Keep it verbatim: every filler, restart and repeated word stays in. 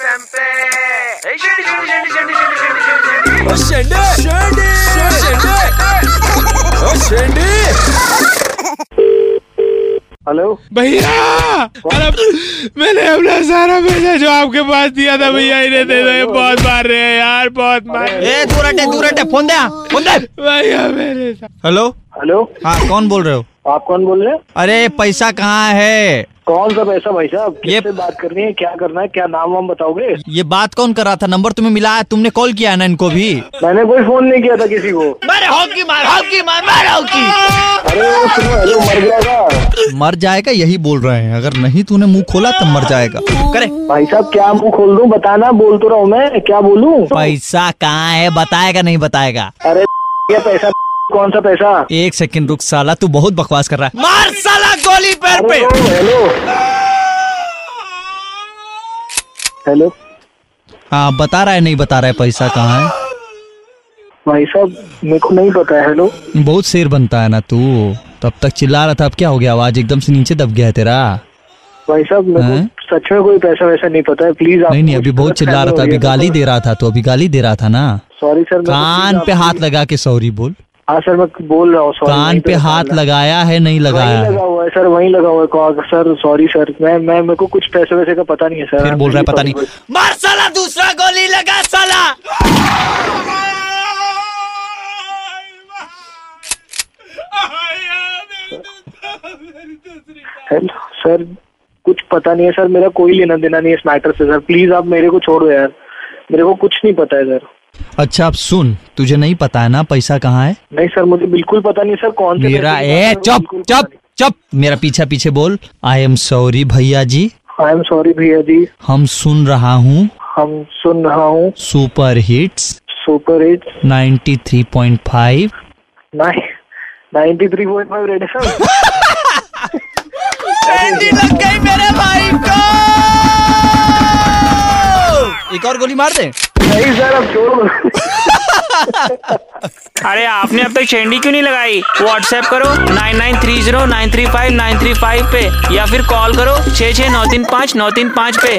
FM पे शेंडी शेंडी शेंडी शेंडी शेंडी शेंडी शेंडी शेंडी शेंडी शेंडी हेलो भैया, मैंने अपना सारा पैसा जो आपके पास दिया था भैया इन्हें दे दो, ये बहुत मार रहे हैं यार, बहुत मार रहे हैं। ए दूर हटे दूर हटे, फोन दे फोन दे भैया मेरे साथ। हेलो हेलो, हाँ कौन बोल रहे हो? आप कौन बोल रहे हो? अरे पैसा कहाँ है? कौन सा पैसा भाई साहब? किससे बात करनी है, क्या करना है, क्या नाम वाम बताओगे? ये बात कौन कर रहा था? नंबर तुम्हें मिला है, तुमने कॉल किया है ना इनको भी? मैंने कोई फोन नहीं किया था किसी को। मार हॉकी मार हॉकी मार मार हॉकी। अरे सुनो, अरे मर जाएगा मर जाएगा यही बोल रहे हैं, अगर नहीं तूने मुँह खोला तब मर जाएगा। करे भाई साहब क्या मुँह खोल दूँ, बताना, बोल तो रहा हूँ मैं, क्या बोलूँ? पैसा कहाँ है बताएगा नहीं बताएगा? अरे ये पैसा कौन सा पैसा? एक सेकंड रुक साला, तू बहुत बकवास कर रहा है, मार साला गोली पैर पे। हेलो हेलो, हाँ बता रहा है नहीं बता रहा है, पैसा कहाँ है? भाई साहब मेरे को नहीं पता है। हेलो, बहुत शेर बनता है ना तू, तब तक चिल्ला रहा था, अब क्या हो गया? आवाज एकदम से नीचे दब गया है तेरा। भाई साहब मेरे को सच में कोई पैसा वैसा नहीं पता है, प्लीज आप। नहीं नहीं, अभी बहुत चिल्ला रहा था, अभी गाली दे रहा था, तो अभी गाली दे रहा था ना। Sorry sir. कान पे हाथ लगा के सॉरी बोल। हाँ सर मैं बोल रहा हूँ। कान पे हाथ लगाया है नहीं लगाया? वहीं लगा हुआ है सर, वहीं लगा हुआ है सर। सॉरी सर, मैं मैं मेरे को कुछ पैसे वैसे का पता नहीं है सर। फिर बोल रहा है पता नहीं, मार साला दूसरा गोली लगा साला। हेलो सर, कुछ पता नहीं है सर, मेरा कोई लेना देना नहीं है इस मैटर से सर, प्लीज आप मेरे को छोड़ो यार, मेरे को कुछ नहीं पता है सर। अच्छा अब सुन, तुझे नहीं पता है ना पैसा कहाँ है? नहीं सर मुझे बिल्कुल पता नहीं सर। कौन मेरा? ए चुप चुप चुप, मेरा पीछा पीछे बोल। आई एम सॉरी भैया जी, आई एम सॉरी भैया जी। हम सुन रहा हूँ हम सुन रहा हूँ super hits super hits ninety three point five ninety three point five red लग गई मेरे भाई को। एक और गोली मार दे। नहीं सर अब छोड़ो। अरे आपने अब तक शेंडी क्यों नहीं लगाई? व्हाट्सएप करो nine nine three zero nine three five nine three five पे, या फिर कॉल करो छः छः नौ तीन पाँच नौ तीन पाँच पे।